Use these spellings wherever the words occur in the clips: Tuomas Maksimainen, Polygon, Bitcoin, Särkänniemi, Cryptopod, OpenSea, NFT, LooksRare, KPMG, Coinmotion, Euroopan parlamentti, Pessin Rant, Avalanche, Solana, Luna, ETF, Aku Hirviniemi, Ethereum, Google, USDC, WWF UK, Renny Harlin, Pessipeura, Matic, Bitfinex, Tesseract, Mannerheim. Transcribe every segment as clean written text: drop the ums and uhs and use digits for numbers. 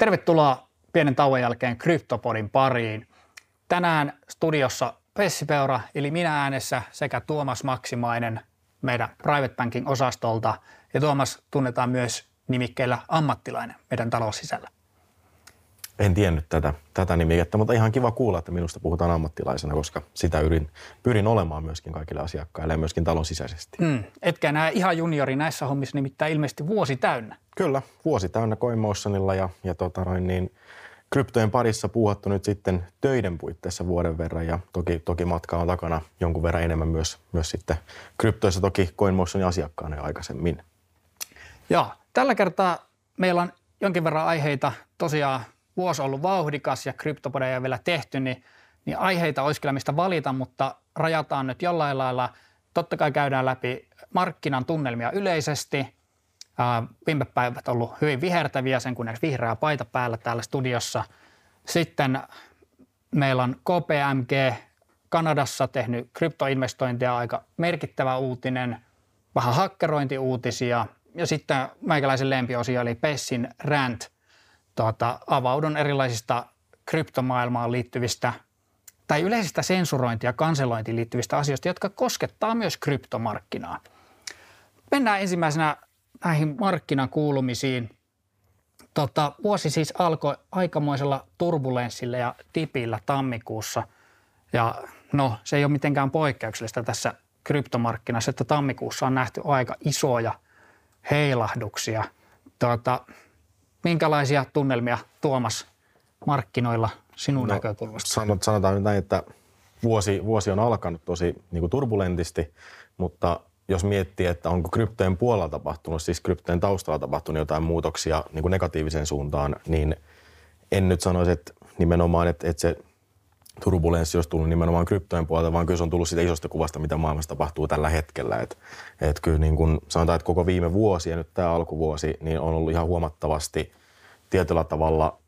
Tervetuloa pienen tauon jälkeen Cryptopodin pariin. Tänään studiossa Pessipeura, eli minä äänessä, sekä Tuomas Maksimainen meidän Private Banking-osastolta. Ja Tuomas tunnetaan myös nimikkeellä ammattilainen meidän taloussisällä. En tiennyt tätä nimikettä, mutta ihan kiva kuulla, että minusta puhutaan ammattilaisena, koska sitä pyrin olemaan myöskin kaikille asiakkaille ja myöskin talon sisäisesti. Etkä nää ihan juniori näissä hommissa, nimittäin ilmeisesti vuosi täynnä. Kyllä, vuosi täynnä Coinmotionilla ja kryptojen parissa puuhattu nyt sitten töiden puitteissa vuoden verran ja toki matkaa on takana jonkun verran enemmän myös sitten kryptoissa toki Coinmotionin asiakkaana jo aikaisemmin. Joo, tällä kertaa meillä on jonkin verran aiheita tosiaan. Vuosi on ollut vauhdikas ja kryptopodeja ei vielä tehty, niin aiheita olisi kyllä mistä valita, mutta rajataan nyt jollain lailla. Totta kai käydään läpi markkinan tunnelmia yleisesti. Viime päivät on ollut hyvin vihertäviä, sen kun edes vihreä paita päällä täällä studiossa. Sitten meillä on KPMG Kanadassa tehnyt kryptoinvestointia aika merkittävä uutinen, vähän hakkerointiuutisia ja sitten meikäläisen lempiosia eli Pessin Rant. Avaudun erilaisista kryptomaailmaan liittyvistä tai yleisistä sensurointi- ja kanselointiin liittyvistä asioista, jotka koskettaa myös kryptomarkkinaa. Mennään ensimmäisenä näihin markkinan kuulumisiin. Vuosi siis alkoi aikamoisella turbulenssilla ja tipillä tammikuussa. Ja no, se ei ole mitenkään poikkeuksellista tässä kryptomarkkinassa, että tammikuussa on nähty aika isoja heilahduksia. Minkälaisia tunnelmia, Tuomas, markkinoilla sinun näkökulmasta? Sanotaan nyt näin, että vuosi on alkanut tosi niin kuin turbulentisti, mutta jos miettii, että onko kryptojen puolella tapahtunut, siis kryptojen taustalla tapahtunut jotain muutoksia niin kuin negatiiviseen suuntaan, niin en nyt sanoisi, että nimenomaan, että se turbulenssi olisi tullut nimenomaan kryptojen puolelta, vaan kyllä se on tullut siitä isosta kuvasta, mitä maailmassa tapahtuu tällä hetkellä. Et kyllä niin kuin sanotaan, että koko viime vuosi ja nyt tämä alkuvuosi niin on ollut ihan huomattavasti tietyllä tavalla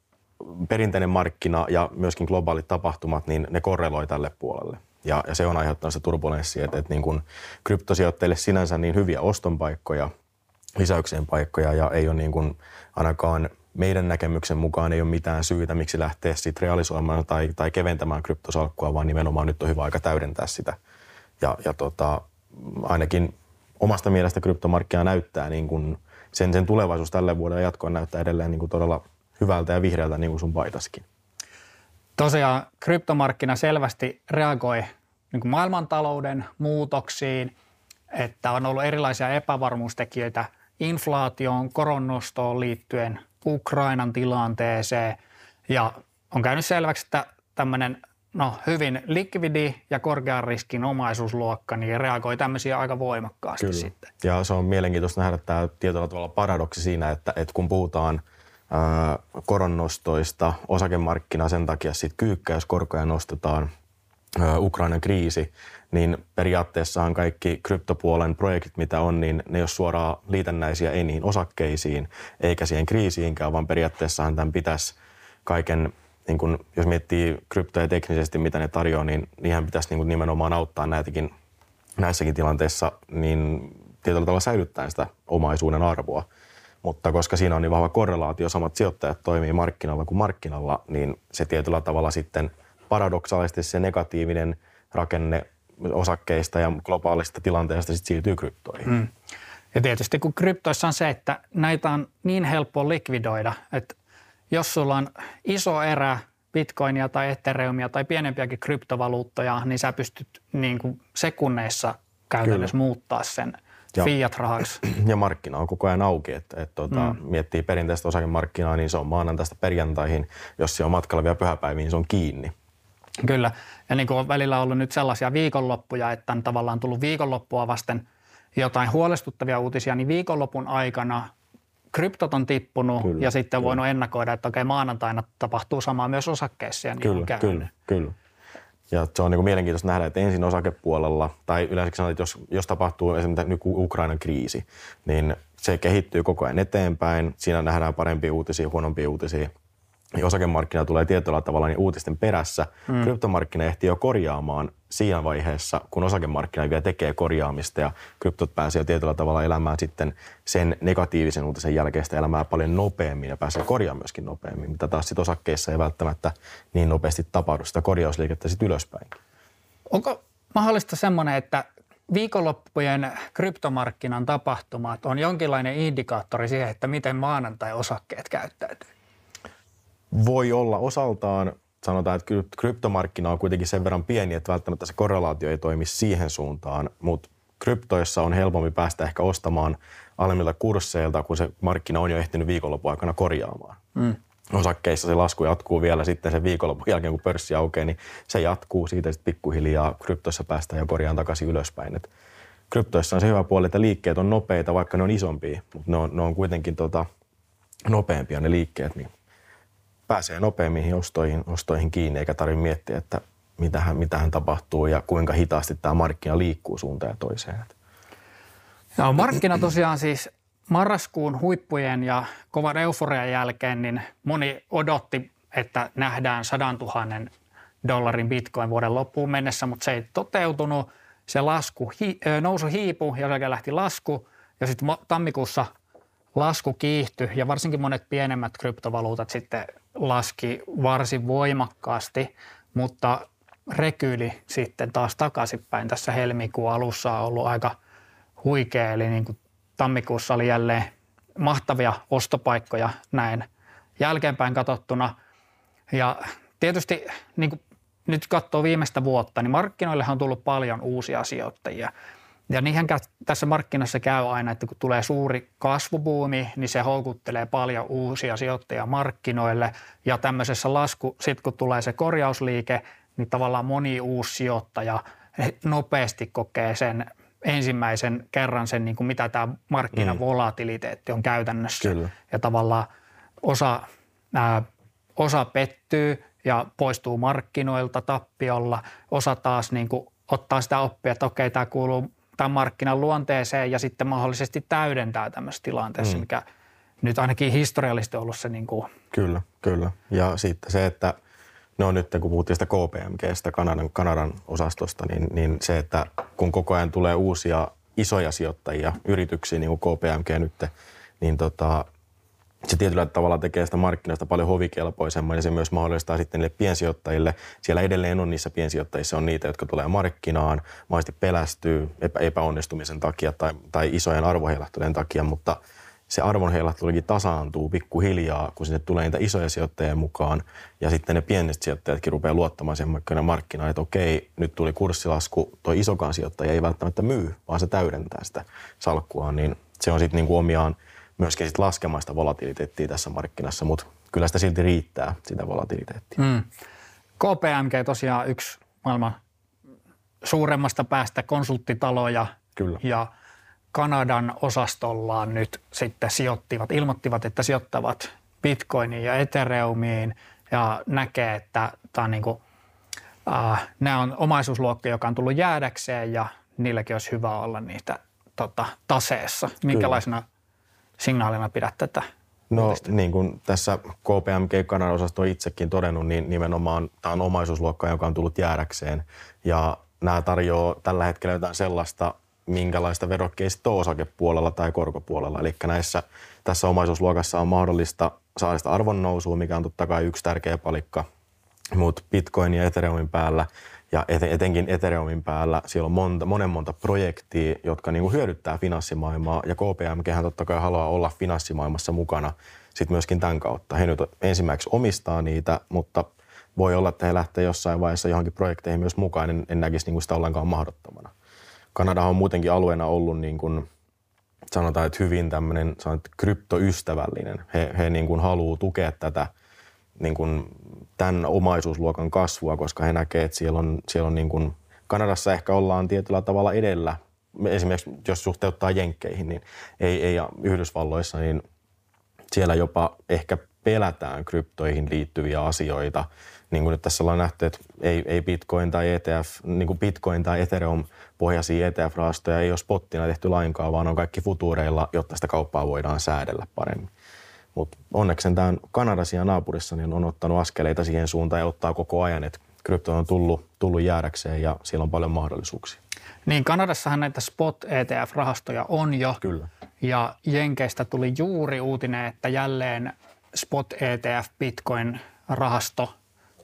perinteinen markkina ja myöskin globaalit tapahtumat, niin ne korreloi tälle puolelle. Ja se on aiheuttanut sitä turbulenssia, että niin kuin kryptosijoittajille sinänsä niin hyviä ostonpaikkoja, lisäyksien paikkoja ja ei ole niin kuin ainakaan meidän näkemyksen mukaan ei ole mitään syytä, miksi lähteä sitten realisoimaan tai keventämään kryptosalkkua, vaan nimenomaan nyt on hyvä aika täydentää sitä. Ja ainakin omasta mielestä kryptomarkkina näyttää, niin kun sen tulevaisuus tälle vuodelle jatkoon näyttää edelleen niin kun todella hyvältä ja vihreältä, niin kuin sun paitaskin. Tosiaan kryptomarkkina selvästi reagoi niin kuin maailmantalouden muutoksiin, että on ollut erilaisia epävarmuustekijöitä inflaatioon, koronnostoon liittyen, Ukrainan tilanteeseen ja on käynyt selväksi, että tämmöinen hyvin likvidi ja korkean riskin omaisuusluokka niin reagoi tämmöisiä aika voimakkaasti. Kyllä. Sitten. Ja se on mielenkiintoista nähdä tämä tietyllä tavalla paradoksi siinä, että kun puhutaan koronnostoista, osakemarkkina sen takia sitten kyykkää, jos korkoja nostetaan, Ukrainan kriisi, niin periaatteessahan kaikki kryptopuolen projektit, mitä on, niin ne ei ole suoraan liitännäisiä, ei niihin osakkeisiin eikä siihen kriisiinkään, vaan periaatteessahan tämän pitäisi kaiken, niin kun, jos miettii kryptoja teknisesti, mitä ne tarjoaa, niin niinhän pitäisi niin kun nimenomaan auttaa näissäkin tilanteissa, niin tietyllä tavalla säilyttäen sitä omaisuuden arvoa. Mutta koska siinä on niin vahva korrelaatio, samat sijoittajat toimii markkinalla kuin markkinalla, niin se tietyllä tavalla sitten paradoksaalisesti se negatiivinen rakenne osakkeista ja globaalista tilanteesta sitten siirtyy kryptoihin. Ja tietysti kun kryptoissa on se, että näitä on niin helppo likvidoida, että jos sulla on iso erä bitcoinia tai ethereumia tai pienempiäkin kryptovaluuttoja, niin sä pystyt niin kuin sekunneissa käytännössä muuttaa sen fiat-rahaksi. Ja markkina on koko ajan auki, että miettii perinteistä osakemarkkinaa, niin se on maanantaista perjantaihin, jos se on matkalla vielä pyhäpäiviin, niin se on kiinni. Kyllä. Ja niin kuin on välillä ollut nyt sellaisia viikonloppuja, että on tavallaan tullut viikonloppua vasten jotain huolestuttavia uutisia, niin viikonlopun aikana kryptot on tippunut ja sitten on voinut ennakoida, että okei, maanantaina tapahtuu samaa myös osakkeissa ja niin on käynyt. Kyllä. Ja se on niin kuin mielenkiintoista nähdä, että ensin osakepuolella tai yleensä sanotaan, että jos tapahtuu esimerkiksi Ukrainan kriisi, niin se kehittyy koko ajan eteenpäin. Siinä nähdään parempia uutisia, huonompia uutisia. osakemarkkina tulee tietyllä tavalla niin uutisten perässä. Kryptomarkkina ehtii jo korjaamaan siinä vaiheessa, kun osakemarkkina vielä tekee korjaamista ja kryptot pääsee jo tietyllä tavalla elämään sitten sen negatiivisen uutisen jälkeistä elämää paljon nopeammin ja pääsee korjaamaan myöskin nopeammin, mitä taas sitten osakkeissa ei välttämättä niin nopeasti tapahdu sitä korjausliikettä sitten ylöspäinkin. Onko mahdollista semmoinen, että viikonloppujen kryptomarkkinan tapahtumat on jonkinlainen indikaattori siihen, että miten maanantai-osakkeet käyttäytyy? Voi olla osaltaan. Sanotaan, että kryptomarkkina on kuitenkin sen verran pieni, että välttämättä se korrelaatio ei toimi siihen suuntaan, mutta kryptoissa on helpompi päästä ehkä ostamaan alemmilta kursseilta, kun se markkina on jo ehtinyt viikonlopun aikana korjaamaan. Osakkeissa se lasku jatkuu vielä sitten sen viikonlopun jälkeen, kun pörssi aukeaa, niin se jatkuu siitä sitten pikkuhiljaa. Kryptoissa päästään jo korjaan takaisin ylöspäin. Et kryptoissa on se hyvä puoli, että liikkeet on nopeita, vaikka ne on isompia, mutta ne on kuitenkin nopeampia ne liikkeet, niin pääsee nopeammin ostoihin kiinni, eikä tarvitse miettiä, että mitähän tapahtuu ja kuinka hitaasti tämä markkina liikkuu suuntaan ja toiseen. No, markkina tosiaan siis marraskuun huippujen ja kovan euforian jälkeen niin moni odotti, että nähdään $100,000 bitcoin vuoden loppuun mennessä, mutta se ei toteutunut. Se nousu hiipui ja jälkeen lähti lasku ja sitten tammikuussa lasku kiihtyi ja varsinkin monet pienemmät kryptovaluutat sitten laski varsin voimakkaasti, mutta rekyyli sitten taas takaisinpäin. Tässä helmikuun alussa on ollut aika huikea, eli niin kuin tammikuussa oli jälleen mahtavia ostopaikkoja näin jälkeenpäin katsottuna. Ja tietysti niin kuin nyt katsoo viimeistä vuotta, niin markkinoillehan on tullut paljon uusia sijoittajia. Ja niinhän tässä markkinassa käy aina, että kun tulee suuri kasvubuumi, niin se houkuttelee paljon uusia sijoittajia markkinoille. Ja tämmöisessä sitten kun tulee se korjausliike, niin tavallaan moni uusi sijoittaja nopeasti kokee sen ensimmäisen kerran sen, niin kuin mitä tämä markkinavolatiliteetti on käytännössä. Kyllä. Ja tavallaan osa pettyy ja poistuu markkinoilta tappiolla, osa taas niin kuin ottaa sitä oppia, että okei, tämä kuuluu tämän markkinan luonteeseen ja sitten mahdollisesti täydentää tämmöisessä tilanteessa, mikä nyt ainakin historiallisesti on ollut se niin kuin. Kyllä. Ja sitten se, että nyt kun puhuttiin sitä KPMGstä, Kanadan osastosta, niin se, että kun koko ajan tulee uusia isoja sijoittajia yrityksiin, niin kuin KPMG nyt, niin se tietyllä tavalla tekee sitä markkinoista paljon hovikelpoisemman ja se myös mahdollistaa sitten niille piensijoittajille. Siellä edelleen on niissä piensijoittajissa on niitä, jotka tulee markkinaan, mahdollisesti pelästyy epäonnistumisen takia tai isojen arvonheilahtujen takia, mutta se arvonheilahtulikin tasaantuu pikkuhiljaa, kun sinne tulee niitä isoja sijoittajia mukaan ja sitten ne pienet sijoittajatkin rupeaa luottamaan sen markkinaan, että okei, nyt tuli kurssilasku, tuo isokaan sijoittaja ei välttämättä myy, vaan se täydentää sitä salkkuaan, niin se on sitten niinku omiaan myöskin sit laskemaan sitä volatiliteettia tässä markkinassa, mutta kyllä sitä silti riittää, sitä volatiliteettia. KPMG tosiaan yksi maailman suuremmasta päästä konsulttitaloja. Kyllä. Ja Kanadan osastollaan nyt sitten ilmoittivat, että sijoittavat Bitcoiniin ja Ethereumiin ja näkee, että tämä on niinku, nämä on omaisuusluokka, joka on tullut jäädäkseen ja niilläkin olisi hyvä olla niitä taseessa. Minkälaisena signaalina pidät tätä? No niin kuin tässä KPMG-Kanadan osasto on itsekin todennut, niin nimenomaan tämä on omaisuusluokka, joka on tullut jäädäkseen. Ja nämä tarjoaa tällä hetkellä jotain sellaista, minkälaista verokkeista on osakepuolella tai korkopuolella. Eli tässä omaisuusluokassa on mahdollista saada sitä arvonnousua, mikä on totta kai yksi tärkeä palikka. Mutta Bitcoin ja Ethereumin päällä ja etenkin Ethereumin päällä siellä on monta projektia, jotka niinku hyödyttää finanssimaailmaa ja KPMGhän totta kai haluaa olla finanssimaailmassa mukana sitten myöskin tämän kautta. He nyt ensimmäiseksi omistaa niitä, mutta voi olla, että he lähtee jossain vaiheessa johonkin projekteihin myös mukaan, en näkisi niinku sitä ollenkaan mahdottomana. Kanada on muutenkin alueena ollut niin kuin sanotaan, että hyvin tämmöinen kryptoystävällinen. He niin kuin haluaa tukea tätä niin kuin tämän omaisuusluokan kasvua, koska he näkevät, että siellä on niin kuin Kanadassa ehkä ollaan tietyllä tavalla edellä. Esimerkiksi jos suhteuttaa jenkkeihin, niin ei Yhdysvalloissa, niin siellä jopa ehkä pelätään kryptoihin liittyviä asioita. Niin kuin nyt tässä ollaan nähty, että ei Bitcoin tai ETF, niin kuin Bitcoin tai Ethereum pohjaisia ETF-rahastoja ei ole spottina tehty lainkaan, vaan on kaikki futuureilla, jotta sitä kauppaa voidaan säädellä paremmin. Mutta onneksi tämän Kanadan siellä naapurissa niin on ottanut askeleita siihen suuntaan ja ottaa koko ajan, että krypto on tullut jäädäkseen ja siellä on paljon mahdollisuuksia. Niin Kanadassahan näitä spot ETF-rahastoja on jo. Kyllä. Ja Jenkeistä tuli juuri uutinen, että jälleen spot ETF Bitcoin-rahasto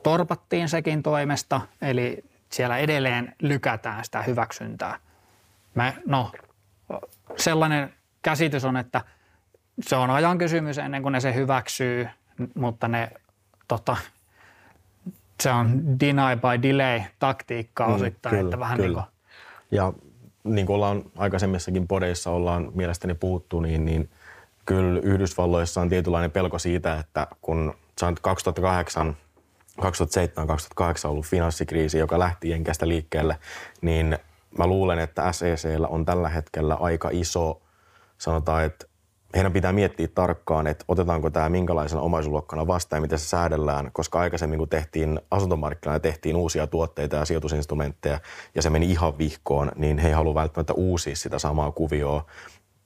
torpattiin sekin toimesta, eli siellä edelleen lykätään sitä hyväksyntää. Sellainen käsitys on, että se on ajan kysymys ennen kuin ne se hyväksyy, mutta ne, se on deny by delay -taktiikkaa osittain. Kyllä, että vähän kyllä. Ja niin kuin ollaan aikaisemmissakin podeissa mielestäni puhuttu, niin kyllä Yhdysvalloissa on tietynlainen pelko siitä, että kun se on 2007-2008 ollut finanssikriisi, joka lähti Jenkästä liikkeelle, niin mä luulen, että SEC:llä on tällä hetkellä aika iso, sanotaan, että heidän pitää miettiä tarkkaan, että otetaanko tämä minkälaisena omaisuusluokkana vastaan ja miten se säädellään, koska aikaisemmin kun tehtiin asuntomarkkinoilla, tehtiin uusia tuotteita ja sijoitusinstrumentteja ja se meni ihan vihkoon, niin he ei halua välttämättä uusia sitä samaa kuvioa.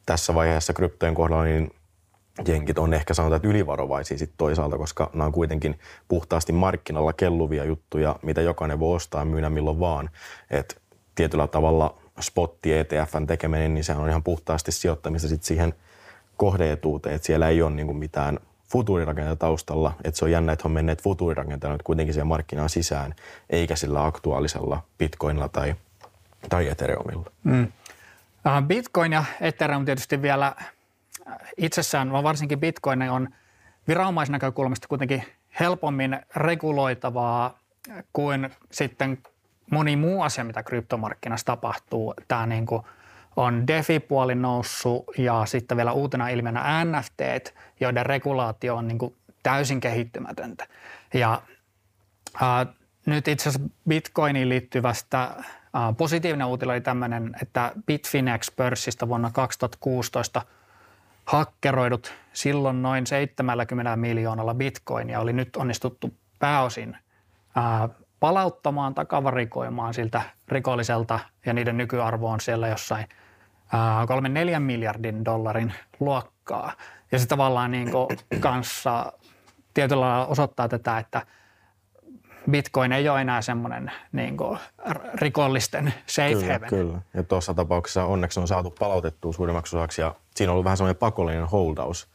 Tässä vaiheessa kryptojen kohdalla niin jenkit on ehkä sanotaan, että ylivarovaisia sitten toisaalta, koska nämä on kuitenkin puhtaasti markkinalla kelluvia juttuja, mitä jokainen voi ostaa ja myydä milloin vaan. Et tietyllä tavalla spotti ETFn tekeminen, niin se on ihan puhtaasti sijoittamista sitten siihen kohde-etuuteen, että siellä ei ole niin kuin mitään futuurirakenteita taustalla, että se on jännä, että on menneet futuurirakenteita kuitenkin siihen markkinaan sisään, eikä sillä aktuaalisella Bitcoinilla tai Ethereumilla. Mm. Bitcoin ja Ethereum tietysti vielä itsessään, vaan varsinkin Bitcoin on viranomaisnäkökulmasta kuitenkin helpommin reguloitavaa kuin sitten moni muu asia, mitä kryptomarkkinassa tapahtuu. Tämä niin kuin on DeFi-puoli noussut ja sitten vielä uutena ilmiönä NFT:t, joiden regulaatio on niin kuin täysin kehittymätöntä. Ja nyt itse asiassa Bitcoiniin liittyvästä positiivinen uutila oli tämmöinen, että Bitfinex-pörssistä vuonna 2016 hakkeroidut silloin noin 70 miljoonalla bitcoinia oli nyt onnistuttu pääosin palauttamaan, takavarikoimaan siltä rikolliselta, ja niiden nykyarvo on siellä jossain 3-4 miljardin dollarin luokkaa. Ja se tavallaan niin kuin kanssa tietyllä lailla osoittaa tätä, että Bitcoin ei ole enää semmoinen niin kuin rikollisten safe haven. Kyllä. Ja tuossa tapauksessa onneksi on saatu palautettua suurimmaksi osaksi, ja siinä on ollut vähän semmoinen pakollinen holdaus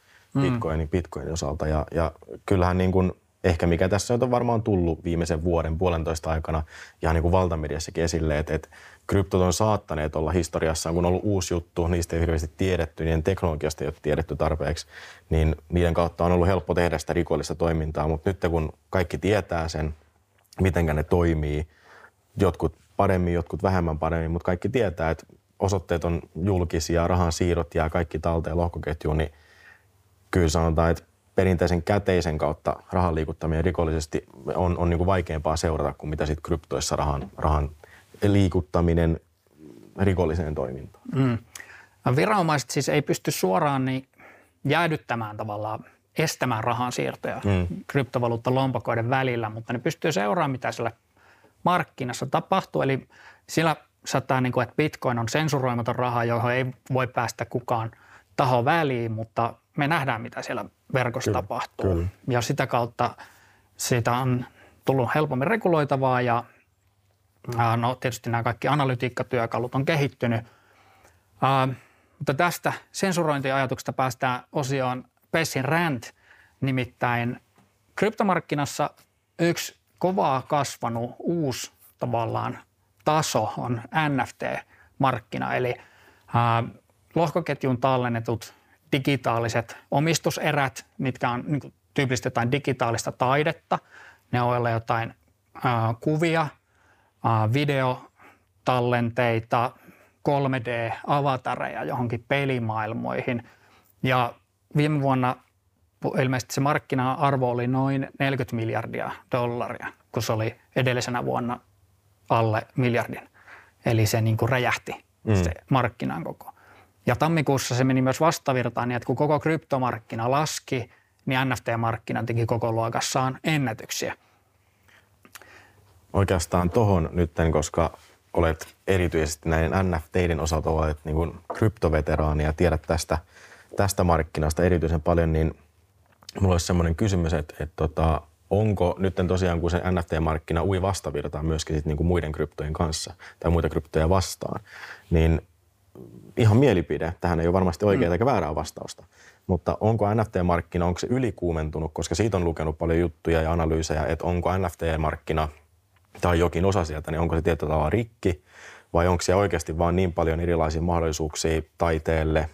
Bitcoinin osalta. Ja kyllähän niin kuin ehkä mikä tässä on varmaan tullut viimeisen vuoden, puolentoista aikana ihan niin kuin valtamediassakin esille, että kryptot on saattaneet olla historiassaan, kun on ollut uusi juttu, niistä ei hirveästi tiedetty, niiden teknologiasta ei ole tiedetty tarpeeksi, niin niiden kautta on ollut helppo tehdä sitä rikollista toimintaa, mutta nyt kun kaikki tietää sen, mitenkä ne toimii, jotkut paremmin, jotkut vähemmän paremmin, mutta kaikki tietää, että osoitteet on julkisia, rahan siirrot jää kaikki talteen lohkoketjuun, niin kyllä sanotaan, että perinteisen käteisen kautta rahan liikuttaminen rikollisesti on niin kuin vaikeampaa seurata kuin mitä sitten kryptoissa rahan liikuttaminen rikolliseen toimintaan. Mm. Viranomaiset siis ei pysty suoraan niin jäädyttämään tavallaan, estämään rahansiirtoja kryptovaluuttalompakoiden välillä, mutta ne pystyy seuraamaan, mitä siellä markkinassa tapahtuu. Eli sillä saattaa, niin kuin, että Bitcoin on sensuroimaton raha, johon ei voi päästä kukaan taho väliin, mutta me nähdään, mitä siellä verkossa tapahtuu. Kyllä. Ja sitä kautta siitä on tullut helpommin reguloitavaa ja tietysti nämä kaikki analytiikkatyökalut on kehittynyt. Mutta tästä sensurointiajatuksesta päästään osioon Pessin Rant, nimittäin kryptomarkkinassa yksi kovaa kasvanut uusi tavallaan taso on NFT-markkina, eli lohkoketjun tallennetut digitaaliset omistuserät, mitkä on niin kuin tyypillisesti jotain digitaalista taidetta. Ne on jotain kuvia, videotallenteita, 3D-avatareja johonkin pelimaailmoihin. Ja viime vuonna ilmeisesti se markkina-arvo oli noin 40 miljardia dollaria, kun se oli edellisenä vuonna alle miljardin. Eli se niin kuin räjähti se markkinan koko. Ja tammikuussa se meni myös vastavirtaan, niin että kun koko kryptomarkkina laski, niin NFT-markkina teki koko luokassaan ennätyksiä. Oikeastaan tohon nytten, koska olet erityisesti näiden NFTiden osalta olet niin kuin kryptoveteraani ja tiedät tästä markkinasta erityisen paljon, niin mulla olisi semmoinen kysymys, että onko nyt tosiaan, kun se NFT-markkina ui vastavirtaan myöskin sit niinku muiden kryptojen kanssa tai muita kryptoja vastaan, niin ihan mielipide, tähän ei ole varmasti oikeaa eikä väärää vastausta, mutta onko NFT-markkina, onko se ylikuumentunut, koska siitä on lukenut paljon juttuja ja analyysejä, että onko NFT-markkina tai jokin osa sieltä, niin onko se tietyllä tavalla rikki vai onko siellä oikeasti vaan niin paljon erilaisia mahdollisuuksia taiteelle,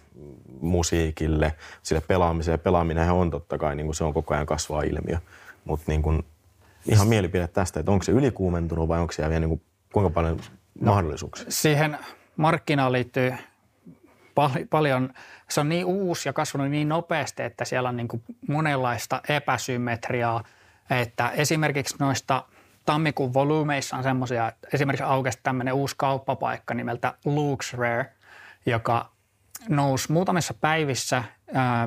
musiikille, sille pelaamiselle. Pelaaminenhan on totta kai, niin kuin se on koko ajan kasvaa ilmiö, mutta niin ihan mielipide tästä, että onko se ylikuumentunut vai onko siellä vielä niin kuin, kuinka paljon mahdollisuuksia? Siihen markkinaan liittyy paljon, se on niin uusi ja kasvanut niin nopeasti, että siellä on niin kuin monenlaista epäsymmetriaa, että esimerkiksi noista tammikuun volyymeissa on semmoisia, että esimerkiksi aukesi tämmöinen uusi kauppapaikka nimeltä LooksRare, joka nousi muutamissa päivissä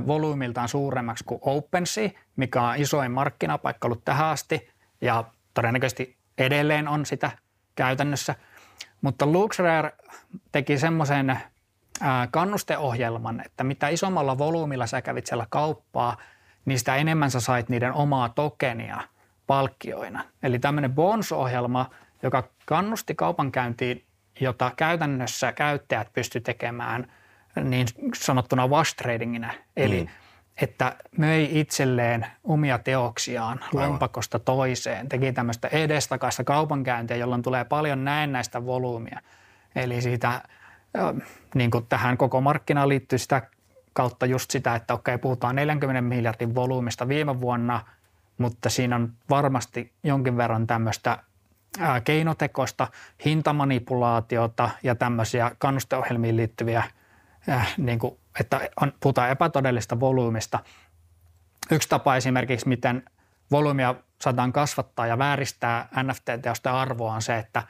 volyymiltaan suuremmaksi kuin OpenSea, mikä on isoin markkinapaikka ollut tähän asti ja todennäköisesti edelleen on sitä käytännössä. Mutta LooksRare teki semmoisen kannusteohjelman, että mitä isommalla volyymilla sä kävit siellä kauppaa, niin sitä enemmän sä sait niiden omaa tokenia palkkioina. Eli tämmöinen bonus-ohjelma, joka kannusti kaupankäyntiin, jota käytännössä käyttäjät pysty tekemään niin sanottuna wash tradingina. Eli että möi itselleen omia teoksiaan lompakosta toiseen, teki tämmöistä edestakaista kaupankäyntiä, jolloin tulee paljon näennäistä volyymia. Eli siitä niin kuin tähän koko markkinaan liittyy sitä kautta just sitä, että okei, puhutaan 40 miljardin volyymista viime vuonna, mutta siinä on varmasti jonkin verran tämmöistä keinotekoista hintamanipulaatiota ja tämmöisiä kannusteohjelmiin liittyviä, niin kuin, että puhutaan epätodellista volyymista. Yksi tapa esimerkiksi, miten volyymia saadaan kasvattaa ja vääristää NFT-teosten arvoa on se, että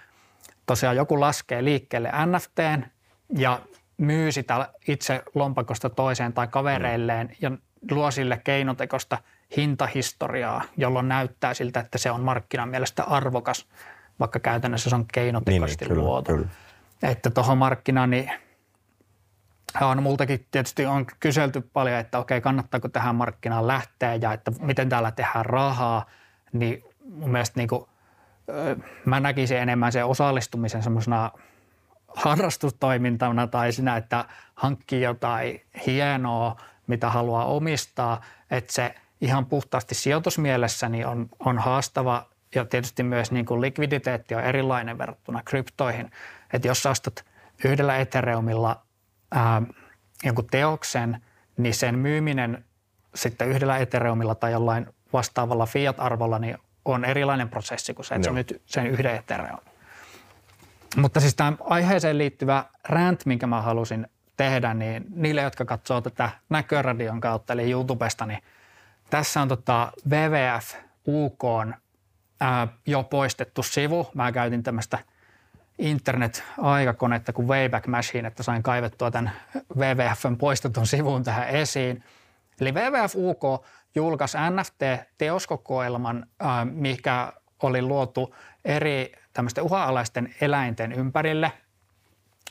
tosiaan joku laskee liikkeelle NFT:n ja myy sitä itse lompakosta toiseen tai kavereilleen ja luo sille keinotekosta hintahistoriaa, jolloin näyttää siltä, että se on markkinan mielestä arvokas, vaikka käytännössä se on keinotekoisesti luotu. Että tuohon markkinaan niin on multakin tietysti on kyselty paljon, että okei, kannattaako tähän markkinaan lähteä ja että miten täällä tehdään rahaa, niin mun mielestä niin kuin, mä näkisin enemmän sen osallistumisen semmoisena harrastustoimintana tai siinä, että hankkii jotain hienoa, mitä haluaa omistaa, että se ihan puhtaasti sijoitusmielessä niin on haastava ja tietysti myös niin kuin likviditeetti on erilainen verrattuna kryptoihin. Että jos sä ostat yhdellä Ethereumilla jonkun teoksen, niin sen myyminen sitten yhdellä Ethereumilla tai jollain vastaavalla fiat-arvolla niin on erilainen prosessi kuin se, että sä myyt sen yhden Ethereumin. Mutta siis tämä aiheeseen liittyvä rant, minkä mä halusin tehdä, niin niille, jotka katsoo tätä näköradion kautta eli YouTubesta, niin tässä on WWF UK:n jo poistettu sivu. Mä käytin tämmöistä internet-aikakonetta kuin Wayback Machine, että sain kaivettua tämän WWF:n poistetun sivun tähän esiin. Eli WWF UK julkaisi NFT-teoskokoelman, mikä oli luotu eri tämmöisten uhanalaisten eläinten ympärille,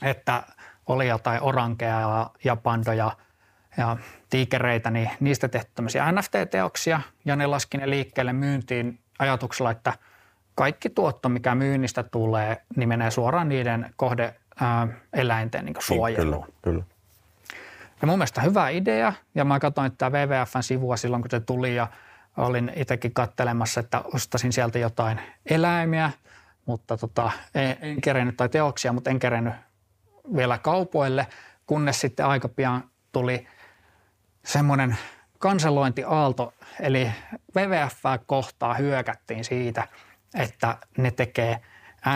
että oli jotain orankeja ja pandoja ja tiikereitä, niin niistä tehtiin tämmöisiä NFT-teoksia ja ne laski ne liikkeelle myyntiin ajatuksella, että kaikki tuotto, mikä myynnistä tulee, niin menee suoraan niiden kohdeeläinten niin kuin suojeluun. Kyllä. Ja mun mielestä hyvä idea, ja mä katsoin tätä WWF:n sivua silloin, kun se tuli, ja olin itsekin katselemassa, että ostasin sieltä jotain eläimiä, mutta en kerennyt, tai teoksia, mutta en kerennyt vielä kaupoille, kunnes sitten aika pian tuli semmoinen kanselointiaalto, eli WWF:ää kohtaa hyökättiin siitä, että ne tekee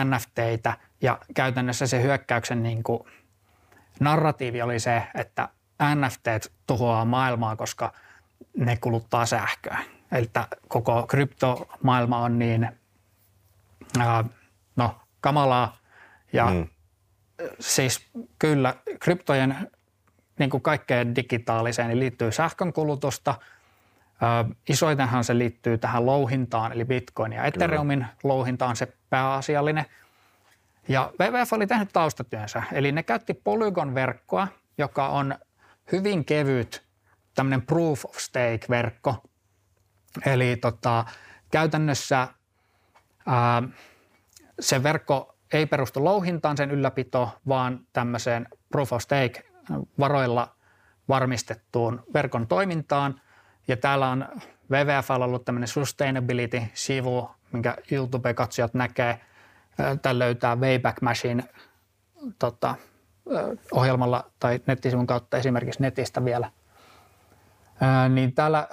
NFT:itä, ja käytännössä se hyökkäyksen niin kuin narratiivi oli se, että NFT:t tuhoaa maailmaa, koska ne kuluttaa sähköä. Eli koko kryptomaailma on niin kamalaa. Ja siis kyllä kryptojen niin kuin kaikkeen digitaaliseen niin liittyy sähkönkulutusta. Isoitenhan se liittyy tähän louhintaan, eli Bitcoin ja Ethereumin louhinta on se pääasiallinen. Ja WWF oli tehnyt taustatyönsä, eli ne käytti Polygon-verkkoa, joka on hyvin kevyt tämmöinen proof of stake-verkko, Eli käytännössä se verkko ei perustu louhintaan, sen ylläpito, vaan tämmöiseen proof of stake -varoilla varmistettuun verkon toimintaan. Ja täällä on WWF:llä ollut tämmöinen sustainability-sivu, minkä YouTube-katsojat näkee. Täällä löytää Wayback Machine ohjelmalla tai nettisivun kautta esimerkiksi netistä vielä. Niin täällä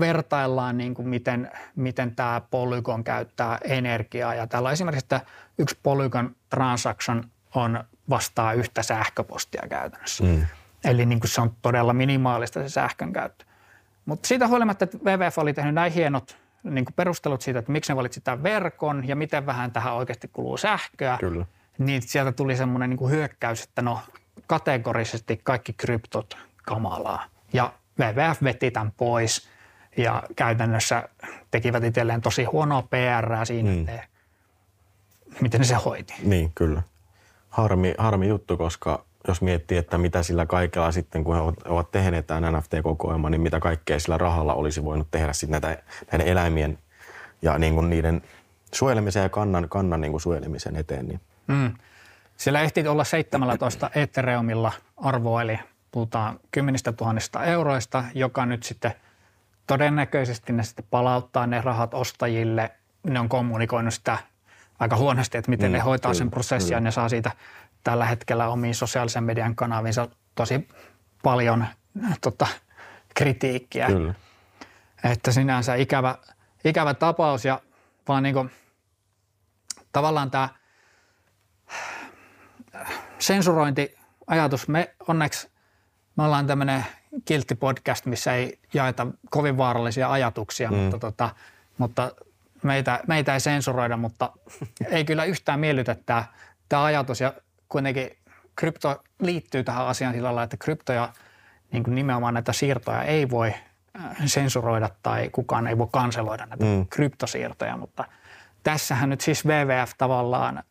vertaillaan, niin kuin miten tämä Polygon käyttää energiaa. Ja täällä esimerkiksi, että yksi Polygon transaction vastaa yhtä sähköpostia käytännössä. Mm. Eli niin kuin se on todella minimaalista se sähkön käyttö. Mutta siitä huolimatta, että WWF oli tehnyt näin hienot niin kuin perustelut siitä, että miksi ne valitsi tämän verkon ja miten vähän tähän oikeasti kuluu sähköä. Kyllä. Niin sieltä tuli semmoinen niin kuin hyökkäys, että no kategorisesti kaikki kryptot kamalaa. Ja WWF veti tämän pois ja käytännössä tekivät itselleen tosi huonoa PR siinä, että miten se hoiti. Niin, kyllä. Harmi juttu, koska jos miettii, että mitä sillä kaikella sitten, kun he ovat tehneet tämän NFT-kokoelman, niin mitä kaikkea sillä rahalla olisi voinut tehdä sitten näiden eläimien ja niin kuin niiden suojelemisen ja kannan niin kuin suojelemisen eteen. Niin. Mm. Siellä ehtii olla 17 Ethereumilla arvoa, eli puhutaan 10 000 euroista, joka nyt sitten todennäköisesti ne sitten palauttaa ne rahat ostajille. Ne on kommunikoinut sitä aika huonosti, että miten ne hoitaa sen prosessin ja ne saa siitä tällä hetkellä omiin sosiaalisen median kanaviinsa tosi paljon kritiikkiä. Kyllä. Että sinänsä ikävä tapaus ja vaan niin kuin, tavallaan tämä sensurointiajatus, me ollaan tämmöinen kiltti podcast, missä ei jaeta kovin vaarallisia ajatuksia, mutta meitä ei sensuroida, mutta ei kyllä yhtään miellytä tämä ajatus. Ja kuitenkin krypto liittyy tähän asiaan sillä lailla, että kryptoja, niin kuin nimenomaan näitä siirtoja, ei voi sensuroida tai kukaan ei voi kanseloida näitä kryptosiirtoja. Mutta tässähän nyt siis WWF tavallaan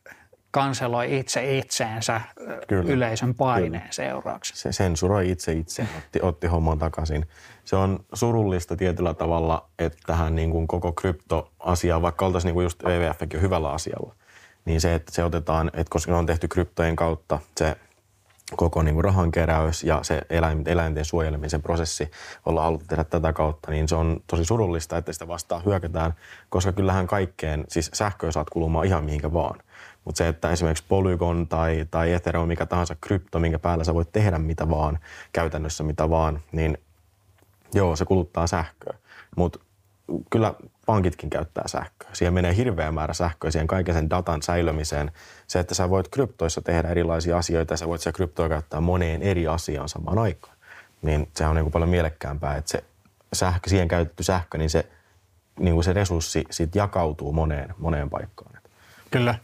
kanseloi itse itseensä yleisön paineen seurauksena. Se sensuroi itse itseään, otti homman takaisin. Se on surullista tietyllä tavalla, että tähän niin kuin koko kryptoasiaan, vaikka oltaisiin niin kuin just WWFkin hyvällä asialla, niin se, että se otetaan, että koska on tehty kryptojen kautta se koko niin kuin rahankeräys ja se eläinten suojelemisen prosessi, ollaan haluttu tehdä tätä kautta, niin se on tosi surullista, että sitä vastaan hyökätään, koska kyllähän kaikkeen, siis sähköä saat kulumaan ihan mihinkä vaan. Mutta se, että esimerkiksi Polygon tai Ethereum, mikä tahansa krypto, minkä päällä sä voit tehdä mitä vaan, käytännössä mitä vaan, niin joo, se kuluttaa sähköä. Mutta kyllä pankitkin käyttää sähköä. Siihen menee hirveä määrä sähköä siihen kaiken sen datan säilömiseen. Se, että sä voit kryptoissa tehdä erilaisia asioita ja sä voit siellä kryptoa käyttää moneen eri asiaan samaan aikaan, niin se on niin kuin paljon mielekkäämpää, että se sähkö, siihen käytetty sähkö, niin se, resurssi siitä jakautuu moneen paikkaan. Kyllä.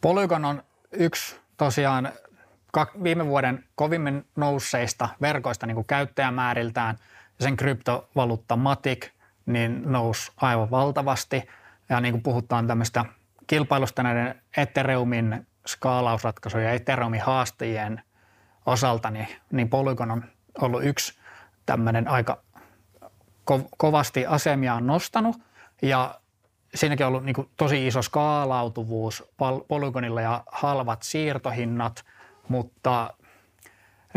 Polygon on yksi tosiaan viime vuoden kovimmin nousseista verkoista niin kuin käyttäjämääriltään. Sen kryptovaluutta Matic niin nousi aivan valtavasti. Ja niin kuin puhutaan tämmöistä kilpailusta näiden Ethereumin skaalausratkaisuja ja Ethereumin haastajien osalta, niin Polygon on ollut yksi tämmöinen aika kovasti asemiaan nostanut. Ja siinäkin on ollut niin kuin tosi iso skaalautuvuus Polygonilla ja halvat siirtohinnat, mutta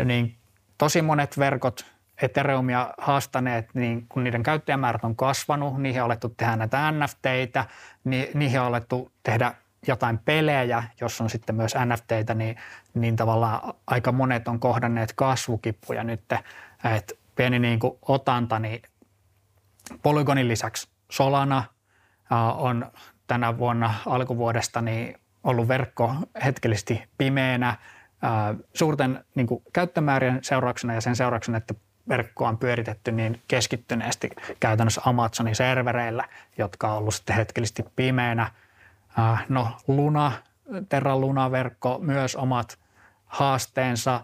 niin tosi monet verkot Ethereumia haastaneet, niin kun niiden käyttäjämäärät on kasvanut, niihin on alettu tehdä näitä NFTitä, niihin on alettu tehdä jotain pelejä, jos on sitten myös NFTitä, niin tavallaan aika monet on kohdanneet kasvukipuja nyt, että pieni niin kuin otanta, niin Polygonin lisäksi Solana on tänä vuonna alkuvuodesta niin ollut verkko hetkellisesti pimeänä suurten niin kuin käyttömäärien seurauksena ja sen seurauksena, että verkkoa on pyöritetty niin keskittyneesti käytännössä Amazonin servereillä, jotka on ollut sitten hetkellisesti pimeänä. No Luna, Terra Luna-verkko, myös omat haasteensa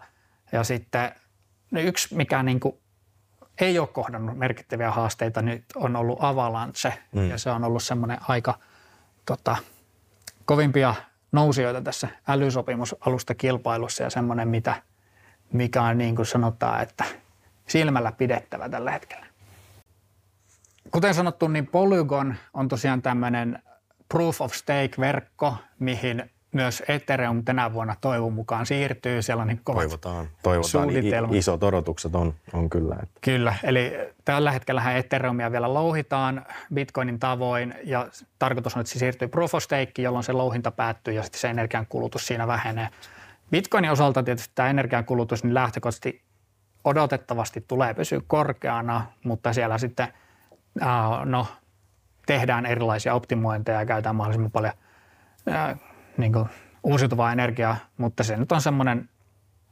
ja sitten yksi, mikä niin kuin ei ole kohdannut merkittäviä haasteita, nyt on ollut Avalanche ja se on ollut semmoinen aika kovimpia nousijoita tässä älysopimusalusta kilpailussa ja semmoinen, mikä on niin kuin sanotaan, että silmällä pidettävä tällä hetkellä. Kuten sanottu, niin Polygon on tosiaan tämmöinen proof of stake-verkko, mihin myös Ethereum tänä vuonna toivon mukaan siirtyy. Siellä on niin kovat toivotaan. Isot odotukset on kyllä. Että. Kyllä, eli tällä hetkellähän Ethereumia vielä louhitaan Bitcoinin tavoin ja tarkoitus on, että se siirtyy proof of stake, jolloin se louhinta päättyy ja sitten se energiankulutus siinä vähenee. Bitcoinin osalta tietysti tämä energiankulutus niin lähtökohtaisesti odotettavasti tulee pysyä korkeana, mutta siellä sitten tehdään erilaisia optimointeja ja käytetään mahdollisimman paljon uusiutuvaa energiaa, mutta se nyt on semmoinen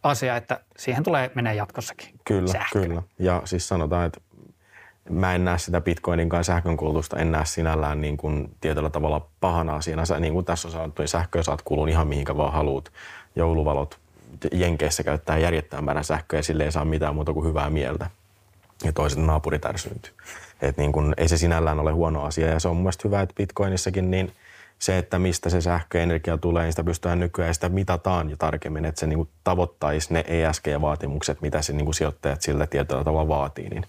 asia, että siihen tulee menee jatkossakin. Kyllä, sähkö. Kyllä. Ja siis sanotaan, että mä en näe sitä Bitcoininkaan sähkönkulutusta, en näe sinällään niin kuin tietyllä tavalla pahana asiana. Niin kuin tässä on sanottu, niin sähköä saat kulun ihan mihinkä vaan haluat. Jouluvalot Jenkeissä käyttää järjettävän määrän sähköä ja sille ei saa mitään muuta kuin hyvää mieltä. Ja toiset naapurit ärsyntyy. Että niin kuin ei se sinällään ole huono asia ja se on mun mielestä hyvä, että Bitcoinissakin niin se, että mistä se sähköenergia tulee, niin sitä pystytään nykyään ja sitä mitataan jo tarkemmin, että se niin kuin tavoittaisi ne ESG-vaatimukset, mitä se niin kuin sijoittajat sillä tietyllä tavalla vaatii. Niin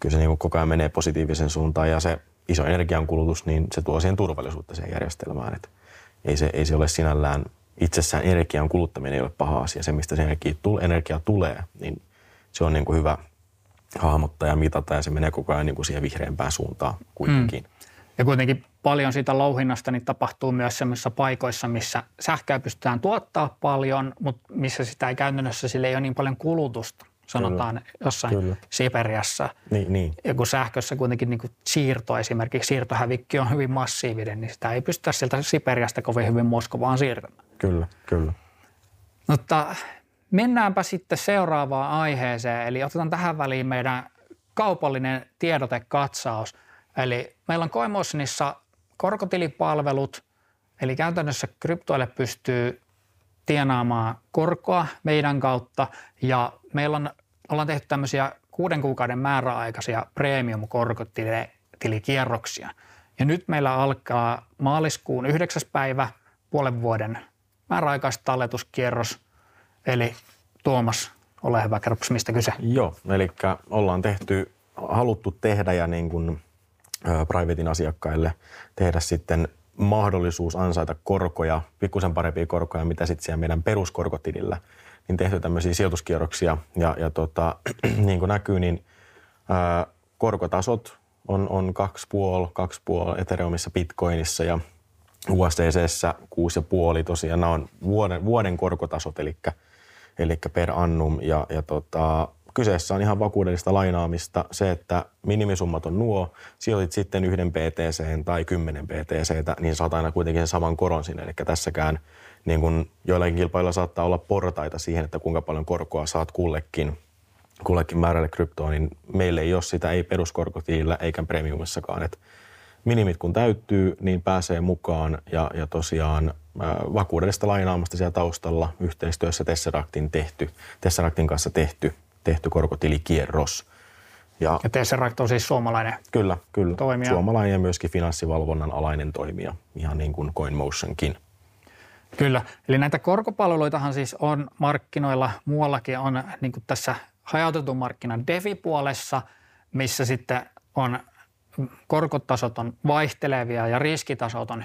kyllä se niin kuin koko ajan menee positiivisen suuntaan ja se iso energiankulutus, niin se tuo siihen turvallisuutta siihen järjestelmään. Että ei se ole sinällään itsessään energian kuluttaminen ei ole paha asia. Se, mistä se energia tulee, niin se on niin kuin hyvä hahmottaa ja mitata ja se menee koko ajan niin kuin siihen vihreämpään suuntaan kuitenkin. Ja kuitenkin paljon siitä louhinnasta niin tapahtuu myös sellaisissa paikoissa, missä sähköä pystytään tuottaa paljon, mutta missä sitä ei käytännössä sille ei ole niin paljon kulutusta, sanotaan jossain Siperiassa. Niin. Ja kun sähkössä kuitenkin niin kuin siirtohävikki on hyvin massiivinen, niin sitä ei pystytä sieltä Siperiasta kovin hyvin Moskovaan siirtämään. Kyllä. Mutta mennäänpä sitten seuraavaan aiheeseen, eli otetaan tähän väliin meidän kaupallinen tiedotekatsaus. Eli meillä on Coinmotionissa korkotilipalvelut, eli käytännössä kryptoille pystyy tienaamaan korkoa meidän kautta ja meillä ollaan tehty tämmöisiä 6 kuukauden määräaikaisia premium-korkotilikierroksia. Ja nyt meillä alkaa maaliskuun 9. päivä puolen vuoden määräaikaista talletuskierros, eli Tuomas, ole hyvä, kerropas mistä kyse. Joo, eli ollaan haluttu tehdä ja niin kuin privatein asiakkaille tehdä sitten mahdollisuus ansaita korkoja, pikkusen parempia korkoja, mitä sitten siellä meidän peruskorkotilillä, niin tehty tämmöisiä sijoituskierroksia. Niin kuin näkyy, niin korkotasot on 2,5 Ethereumissa, Bitcoinissa ja USDC:ssä 6,5 tosiaan. Nämä on vuoden korkotasot, eli per annum ja kyseessä on ihan vakuudellista lainaamista se, että minimisummat on nuo, sijoitit sitten 1 BTC tai 10 BTC:tä, niin saat aina kuitenkin sen saman koron sinne. Eli tässäkään niin kun joillakin kilpailla saattaa olla portaita siihen, että kuinka paljon korkoa saat kullekin määrälle kryptoon, niin meillä ei ole sitä, ei peruskorkotilillä eikä premiumissakaan. Et minimit kun täyttyy, niin pääsee mukaan ja tosiaan vakuudellista lainaamista siellä taustalla yhteistyössä Tesseractin kanssa tehty korkotilikierros. Ja Tesseract on siis suomalainen toimija? Kyllä. Suomalainen ja myöskin finanssivalvonnan alainen toimija, ihan niin kuin Coinmotionkin. Kyllä. Eli näitä korkopalveluitahan siis on markkinoilla, muuallakin on niin kuin tässä hajautetun markkinan DeFi-puolessa, missä sitten on korkotasot on vaihtelevia ja riskitasot on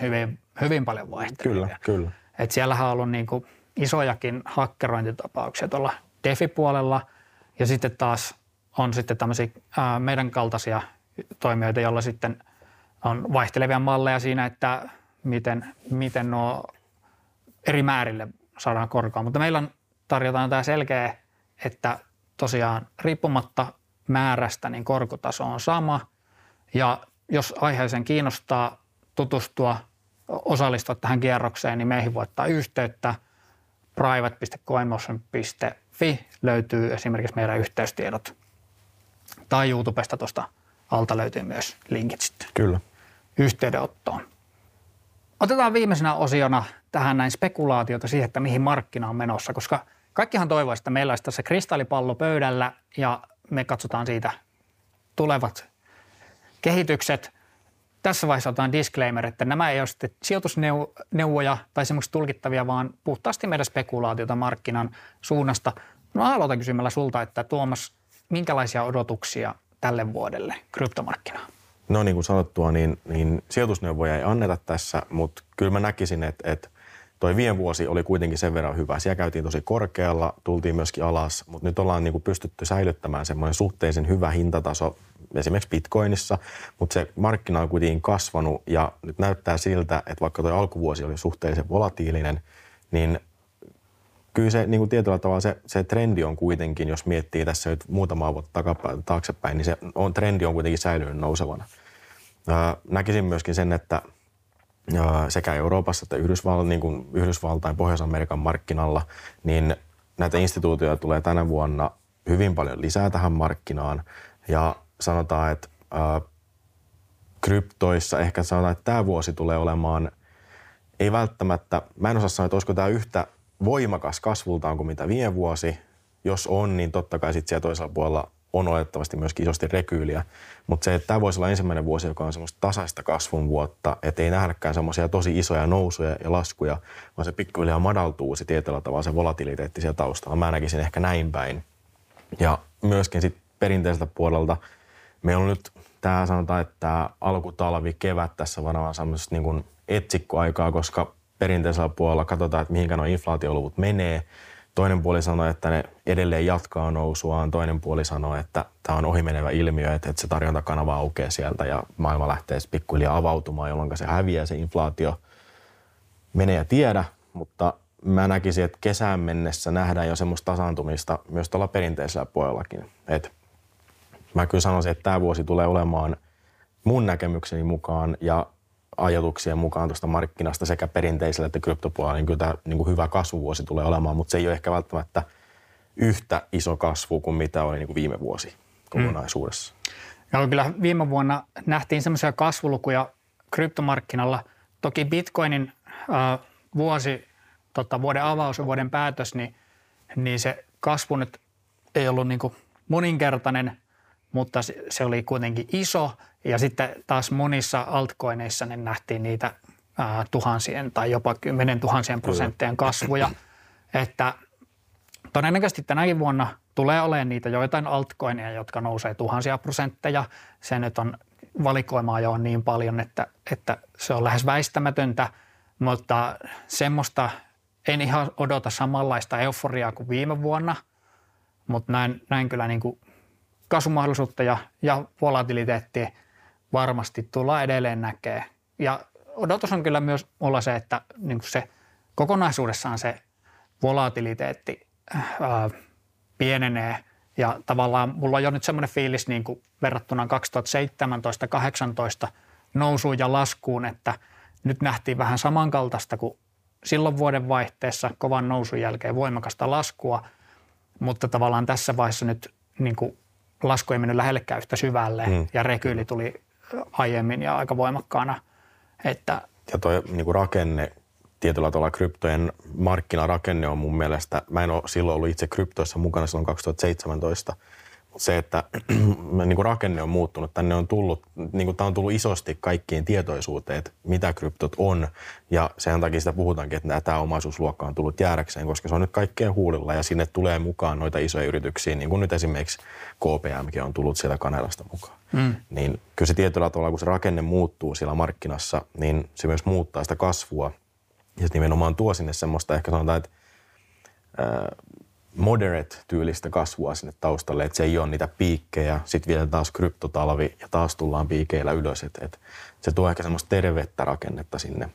hyvin paljon vaihtelevia. Kyllä. Et siellähän on ollut niin kuin isojakin hakkerointitapauksia tuolla DeFi-puolella. Ja sitten taas on sitten tämmöisiä meidän kaltaisia toimijoita, joilla sitten on vaihtelevia malleja siinä, että miten nuo eri määrille saadaan korkoa. Mutta meillä tarjotaan tämä selkeä, että tosiaan riippumatta määrästä niin korkotaso on sama. Ja jos aiheeseen kiinnostaa tutustua, osallistua tähän kierrokseen, niin meihin voi ottaa yhteyttä private.coinmotion.fi löytyy esimerkiksi meidän yhteystiedot. Tai YouTubesta tuosta alta löytyy myös linkit sitten. Kyllä. Yhteydenottoon. Otetaan viimeisenä osiona tähän näin spekulaatiota siihen, että mihin markkina on menossa, koska kaikkihan toivoisivat, että meillä olisi tässä kristallipallo pöydällä ja me katsotaan siitä tulevat kehitykset. Tässä vaiheessa otetaan disclaimer, että nämä ei ole sitten sijoitusneuvoja tai semmoisia tulkittavia, vaan puhtaasti meidän spekulaatiota markkinan suunnasta. No aloitan kysymällä sulta, että Tuomas, minkälaisia odotuksia tälle vuodelle kryptomarkkinaan? No niin kuin sanottua, niin sijoitusneuvoja ei anneta tässä, mutta kyllä mä näkisin, että toi viime vuosi oli kuitenkin sen verran hyvä. Siellä käytiin tosi korkealla, tultiin myöskin alas, mutta nyt ollaan niin kuin pystytty säilyttämään semmoinen suhteellisen hyvä hintataso esimerkiksi Bitcoinissa, mutta se markkina on kuitenkin kasvanut ja nyt näyttää siltä, että vaikka toi alkuvuosi oli suhteellisen volatiilinen, niin kyllä se niin kuin tietyllä tavalla se trendi on kuitenkin, jos miettii tässä nyt muutamaa vuotta taaksepäin, niin trendi on kuitenkin säilynyt nousevana. Näkisin myöskin sen, että sekä Euroopassa että Yhdysvaltain, Pohjois-Amerikan markkinalla, niin näitä instituutioita tulee tänä vuonna hyvin paljon lisää tähän markkinaan. Ja sanotaan, että kryptoissa ehkä sanotaan, että tämä vuosi tulee olemaan, ei välttämättä, mä en osaa sanoa, että olisiko tämä yhtä voimakas kasvultaan kuin mitä viime vuosi. Jos on, niin totta kai sitten siellä toisella puolella on oletettavasti myöskin isosti rekyyliä. Mutta se, että tämä voisi olla ensimmäinen vuosi, joka on semmoista tasaista kasvun vuotta, ettei nähdäkään semmoisia tosi isoja nousuja ja laskuja, vaan se pikkuhiljaa madaltuu se tietyllä tavalla se volatiliteetti siellä taustalla. Mä näkisin ehkä näin päin. Ja myöskin sitten perinteiseltä puolelta meillä on nyt tämä sanotaan, että tämä alkutalvi, kevät tässä varmaan semmoista niin kuin etsikkoaikaa, koska perinteisellä puolella katsotaan, että mihinkä nuo inflaatioluvut menee. Toinen puoli sanoo, että ne edelleen jatkaa nousuaan. Toinen puoli sanoo, että tämä on ohimenevä ilmiö, että se tarjontakanava aukeaa sieltä ja maailma lähtee pikkuhiljaa avautumaan, jolloin se häviää, se inflaatio menee ja tiedä. Mutta mä näkisin, että kesään mennessä nähdään jo semmoista tasaantumista myös tuolla perinteisellä puolellakin. Et mä kyllä sanoisin, että tämä vuosi tulee olemaan mun näkemykseni mukaan ja ajatuksien mukaan tuosta markkinasta sekä perinteisellä että kryptopuolella, niin kyllä tämä niin kuin hyvä kasvuvuosi tulee olemaan, mutta se ei ole ehkä välttämättä yhtä iso kasvu kuin mitä oli niin kuin viime vuosi kokonaisuudessa. Ja kyllä viime vuonna nähtiin semmoisia kasvulukuja kryptomarkkinalla. Toki Bitcoinin vuoden avaus ja vuoden päätös, niin se kasvu nyt ei ollut niin kuin moninkertainen, mutta se oli kuitenkin iso. Ja sitten taas monissa altcoineissa niin nähtiin niitä tuhansien tai jopa 10 000 prosenttien kasvuja. Että todennäköisesti tänäkin vuonna tulee olemaan niitä joitain altcoineja, jotka nousee 1000 prosentteja. Se nyt on valikoimaa jo on niin paljon, että se on lähes väistämätöntä, mutta semmoista en ihan odota samanlaista euforiaa kuin viime vuonna, mutta näin kyllä niin kuin kasvumahdollisuutta ja volatiliteettia varmasti tullaan edelleen näkee. Ja odotus on kyllä myös olla se, että niin kuin se kokonaisuudessaan se volatiliteetti pienenee. Ja tavallaan mulla on jo nyt semmoinen fiilis niin kuin verrattuna 2017-2018 nousuun ja laskuun, että nyt nähtiin vähän samankaltaista kuin silloin vuoden vaihteessa kovan nousun jälkeen voimakasta laskua, mutta tavallaan tässä vaiheessa nyt niin kuin lasku ei mennyt lähellekään yhtä syvälle ja rekyyli tuli aiemmin ja aika voimakkaana. Että ja tuo niinku rakenne, tietyllä tavalla kryptojen markkinarakenne on mun mielestä, mä en ole silloin ollut itse kryptoissa mukana silloin 2017, mutta se, että niinku rakenne on muuttunut, tänne on tullut, niinku tää on tullut isosti kaikkiin tietoisuuteen, että mitä kryptot on ja sen takia sitä puhutaankin, että tämä omaisuusluokka on tullut jäädäkseen, koska se on nyt kaikkeen huulilla ja sinne tulee mukaan noita isoja yrityksiä, niin kuin nyt esimerkiksi KPMG on tullut sieltä Kanadasta mukaan. Niin kyllä se tietyllä tavalla, kun se rakenne muuttuu siellä markkinassa, niin se myös muuttaa sitä kasvua ja se nimenomaan tuo sinne semmoista, ehkä sanotaan, että moderate-tyylistä kasvua sinne taustalle, että se ei ole niitä piikkejä. Sitten vielä taas kryptotalvi ja taas tullaan piikeillä ylös. Et se tuo ehkä semmoista tervettä rakennetta sinne.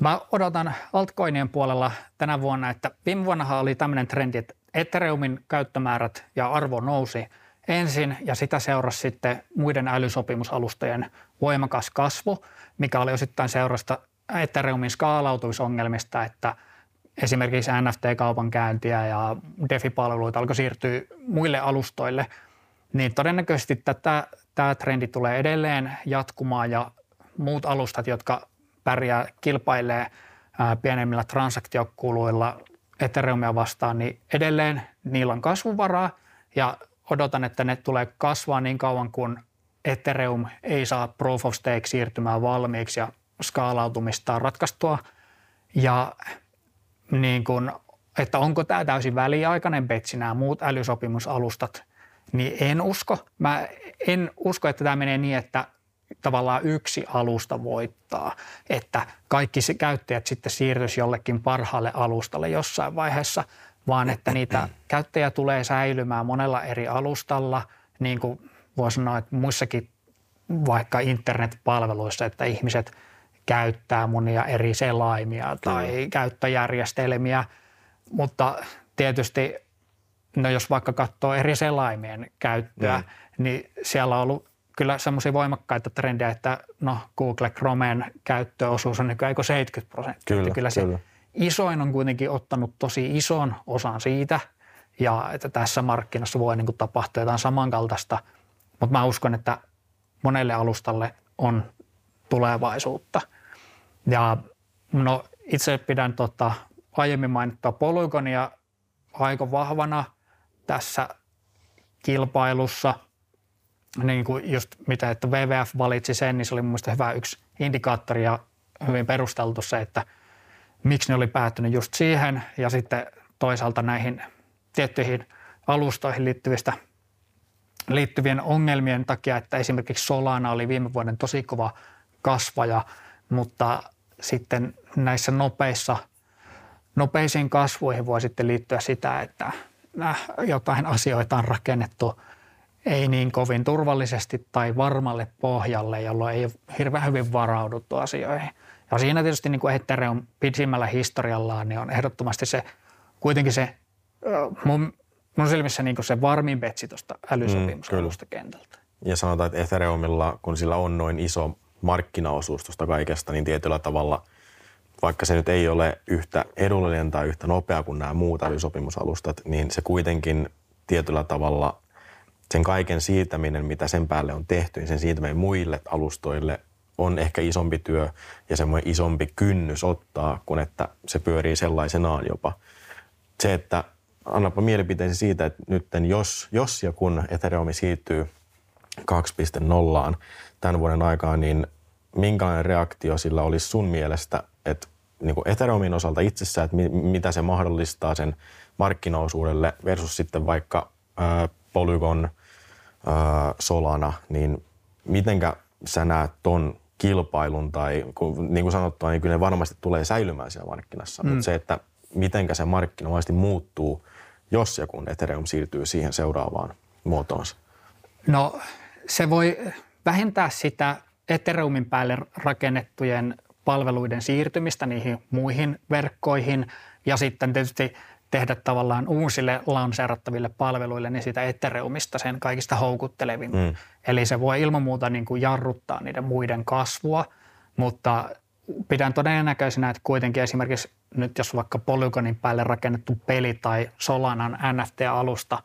Mä odotan altcoinien puolella tänä vuonna, että viime vuonnahan oli tämmöinen trendi, että Ethereumin käyttömäärät ja arvo nousi ensin ja sitä seurasi sitten muiden älysopimusalustojen voimakas kasvu, mikä oli osittain seurasta Ethereumin skaalautumisongelmista, että esimerkiksi NFT-kaupankäyntiä ja DeFi-palveluita alkoi siirtyä muille alustoille, niin todennäköisesti tämä trendi tulee edelleen jatkumaan ja muut alustat, jotka kilpailee pienemmillä transaktiokuluilla Ethereumia vastaan, niin edelleen niillä on kasvuvaraa ja odotan, että ne tulee kasvaa niin kauan, kun Ethereum ei saa Proof of Stake-siirtymää valmiiksi ja skaalautumistaan ratkaistua ja niin kun, että onko tämä täysin väliaikainen betsi, nämä muut älysopimusalustat, niin en usko. Mä en usko, että tämä menee niin, että tavallaan yksi alusta voittaa, että kaikki se käyttäjät sitten siirtyisi jollekin parhaalle alustalle jossain vaiheessa, vaan että niitä käyttäjiä tulee säilymään monella eri alustalla, niin kuin voi sanoa, että muissakin vaikka internetpalveluissa, että ihmiset käyttää monia eri selaimia tai käyttöjärjestelmiä, mutta tietysti no jos vaikka katsoo eri selaimien käyttöä, niin siellä on ollut kyllä semmoisia voimakkaita trendejä, että no Google Chromen käyttöosuus on nykyään 70%. Kyllä se isoin on kuitenkin ottanut tosi ison osan siitä ja että tässä markkinassa voi niin kuin tapahtua jotain samankaltaista, mutta mä uskon, että monelle alustalle on tulevaisuutta. Ja no itse pidän aiemmin mainittua Polygonia aika vahvana tässä kilpailussa. Niin kuin just mitä, että WWF valitsi sen, niin se oli mun mielestä hyvä yksi indikaattori ja hyvin perusteltu se, että miksi ne oli päättynyt just siihen ja sitten toisaalta näihin tiettyihin alustoihin liittyvien ongelmien takia, että esimerkiksi Solana oli viime vuoden tosi kova kasvaja, mutta sitten näissä nopeisiin kasvuihin voi sitten liittyä sitä, että jotain asioita on rakennettu ei niin kovin turvallisesti tai varmalle pohjalle, jolloin ei ole hirveän hyvin varauduttu asioihin. Ja siinä tietysti niin kuin Ethereum pisimmällä historiallaan niin on ehdottomasti se kuitenkin se mun silmissä niin kuin se varmin betsi tuosta älysopimusalusta kentältä. Ja sanotaan, että Ethereumilla, kun sillä on noin iso markkinaosuus tuosta kaikesta, niin tietyllä tavalla, vaikka se nyt ei ole yhtä edullinen tai yhtä nopea kuin nämä muut älysopimusalustat, niin se kuitenkin tietyllä tavalla sen kaiken siirtäminen, mitä sen päälle on tehty, niin sen siirtäminen muille alustoille on ehkä isompi työ ja semmoinen isompi kynnys ottaa, kun että se pyörii sellaisenaan jopa. Se, että annapa mielipiteesi siitä, että nyt jos ja kun Ethereum siirtyy 2.0 tämän vuoden aikaa, niin minkälainen reaktio sillä olisi sun mielestä, että niin kuin Ethereumin osalta itsessään, että mitä se mahdollistaa sen markkinaosuudelle versus sitten vaikka Polygon, Solana, niin mitenkä sä näet ton kilpailun tai niin kuin sanottua, niin kyllä ne varmasti tulee säilymään siellä markkinassa, mutta se, että mitenkä se markkina varmasti muuttuu, jos ja kun Ethereum siirtyy siihen seuraavaan muotoonsa? No se voi vähentää sitä Ethereumin päälle rakennettujen palveluiden siirtymistä niihin muihin verkkoihin ja sitten tietysti tehdä tavallaan uusille lanseerattaville palveluille niin sitä Ethereumista sen kaikista houkuttelevin. Eli se voi ilman muuta niin kuin jarruttaa niiden muiden kasvua, mutta pidän todennäköisenä, että kuitenkin esimerkiksi nyt jos vaikka Polygonin päälle rakennettu peli tai Solanan NFT-alusta,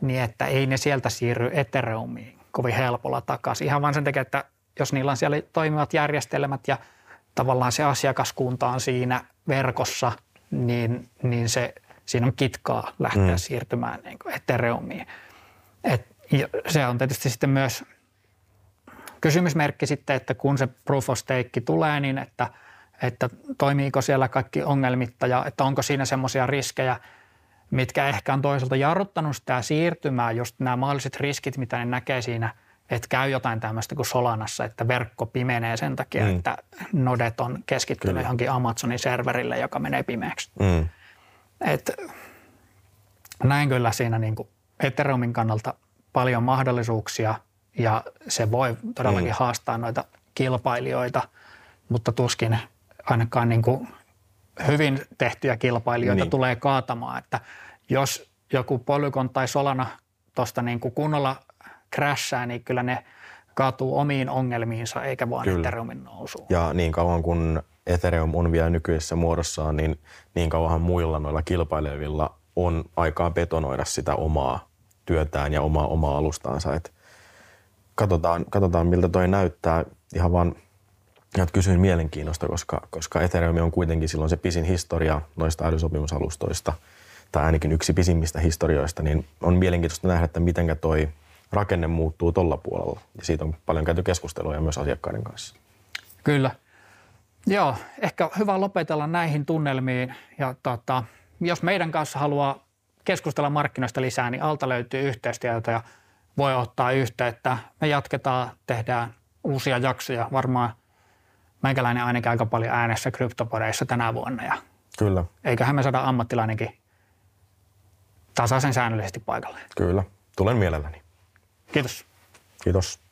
niin että ei ne sieltä siirry Ethereumiin kovin helpolla takaisin. Ihan vaan sen takia, että jos niillä on siellä toimivat järjestelmät ja tavallaan se asiakaskunta on siinä verkossa, niin se siinä on kitkaa lähteä siirtymään niin kuin Ethereumiin. Se on tietysti sitten myös kysymysmerkki sitten, että kun se proof of stake tulee, niin että toimiiko siellä kaikki ongelmitta ja että onko siinä semmoisia riskejä, mitkä ehkä on toisaalta jarruttanut sitä siirtymää, just nämä mahdolliset riskit, mitä ne näkee siinä, että käy jotain tämmöistä kuin Solanassa, että verkko pimenee sen takia, että nodet on keskittynyt johonkin Amazonin serverille, joka menee pimeäksi. Että näin kyllä siinä niin kuin Ethereumin kannalta paljon mahdollisuuksia ja se voi todellakin haastaa noita kilpailijoita, mutta tuskin ainakaan niin kuin hyvin tehtyjä kilpailijoita tulee kaatamaan. Että jos joku Polygon tai Solana tuosta niin kuin kunnolla crashaa, niin kyllä ne kaatuu omiin ongelmiinsa eikä vaan Ethereumin nousuun. Ja niin kauan kun Ethereum on vielä nykyisessä muodossaan, niin kauanhan muilla noilla kilpailevilla on aikaa betonoida sitä omaa työtään ja omaa alustaansa. Et katsotaan, miltä toi näyttää. Ihan vaan kysyin mielenkiinnosta, koska Ethereum on kuitenkin silloin se pisin historia noista älysopimusalustoista, tai ainakin yksi pisimmistä historioista, niin on mielenkiintoista nähdä, että mitenkä toi rakenne muuttuu tuolla puolella. Ja siitä on paljon käyty keskustelua ja myös asiakkaiden kanssa. Kyllä. Joo, ehkä hyvä lopetella näihin tunnelmiin ja jos meidän kanssa haluaa keskustella markkinoista lisää, niin alta löytyy yhteystietoja ja voi ottaa yhteyttä. Me jatketaan, tehdään uusia jaksoja. Varmaan meikäläinen ainakin aika paljon äänessä kryptopodeissa tänä vuonna. Ja kyllä. Eiköhän me saada ammattilainenkin tasaisen säännöllisesti paikalle. Kyllä. Tulen mielelläni. Kiitos. Kiitos.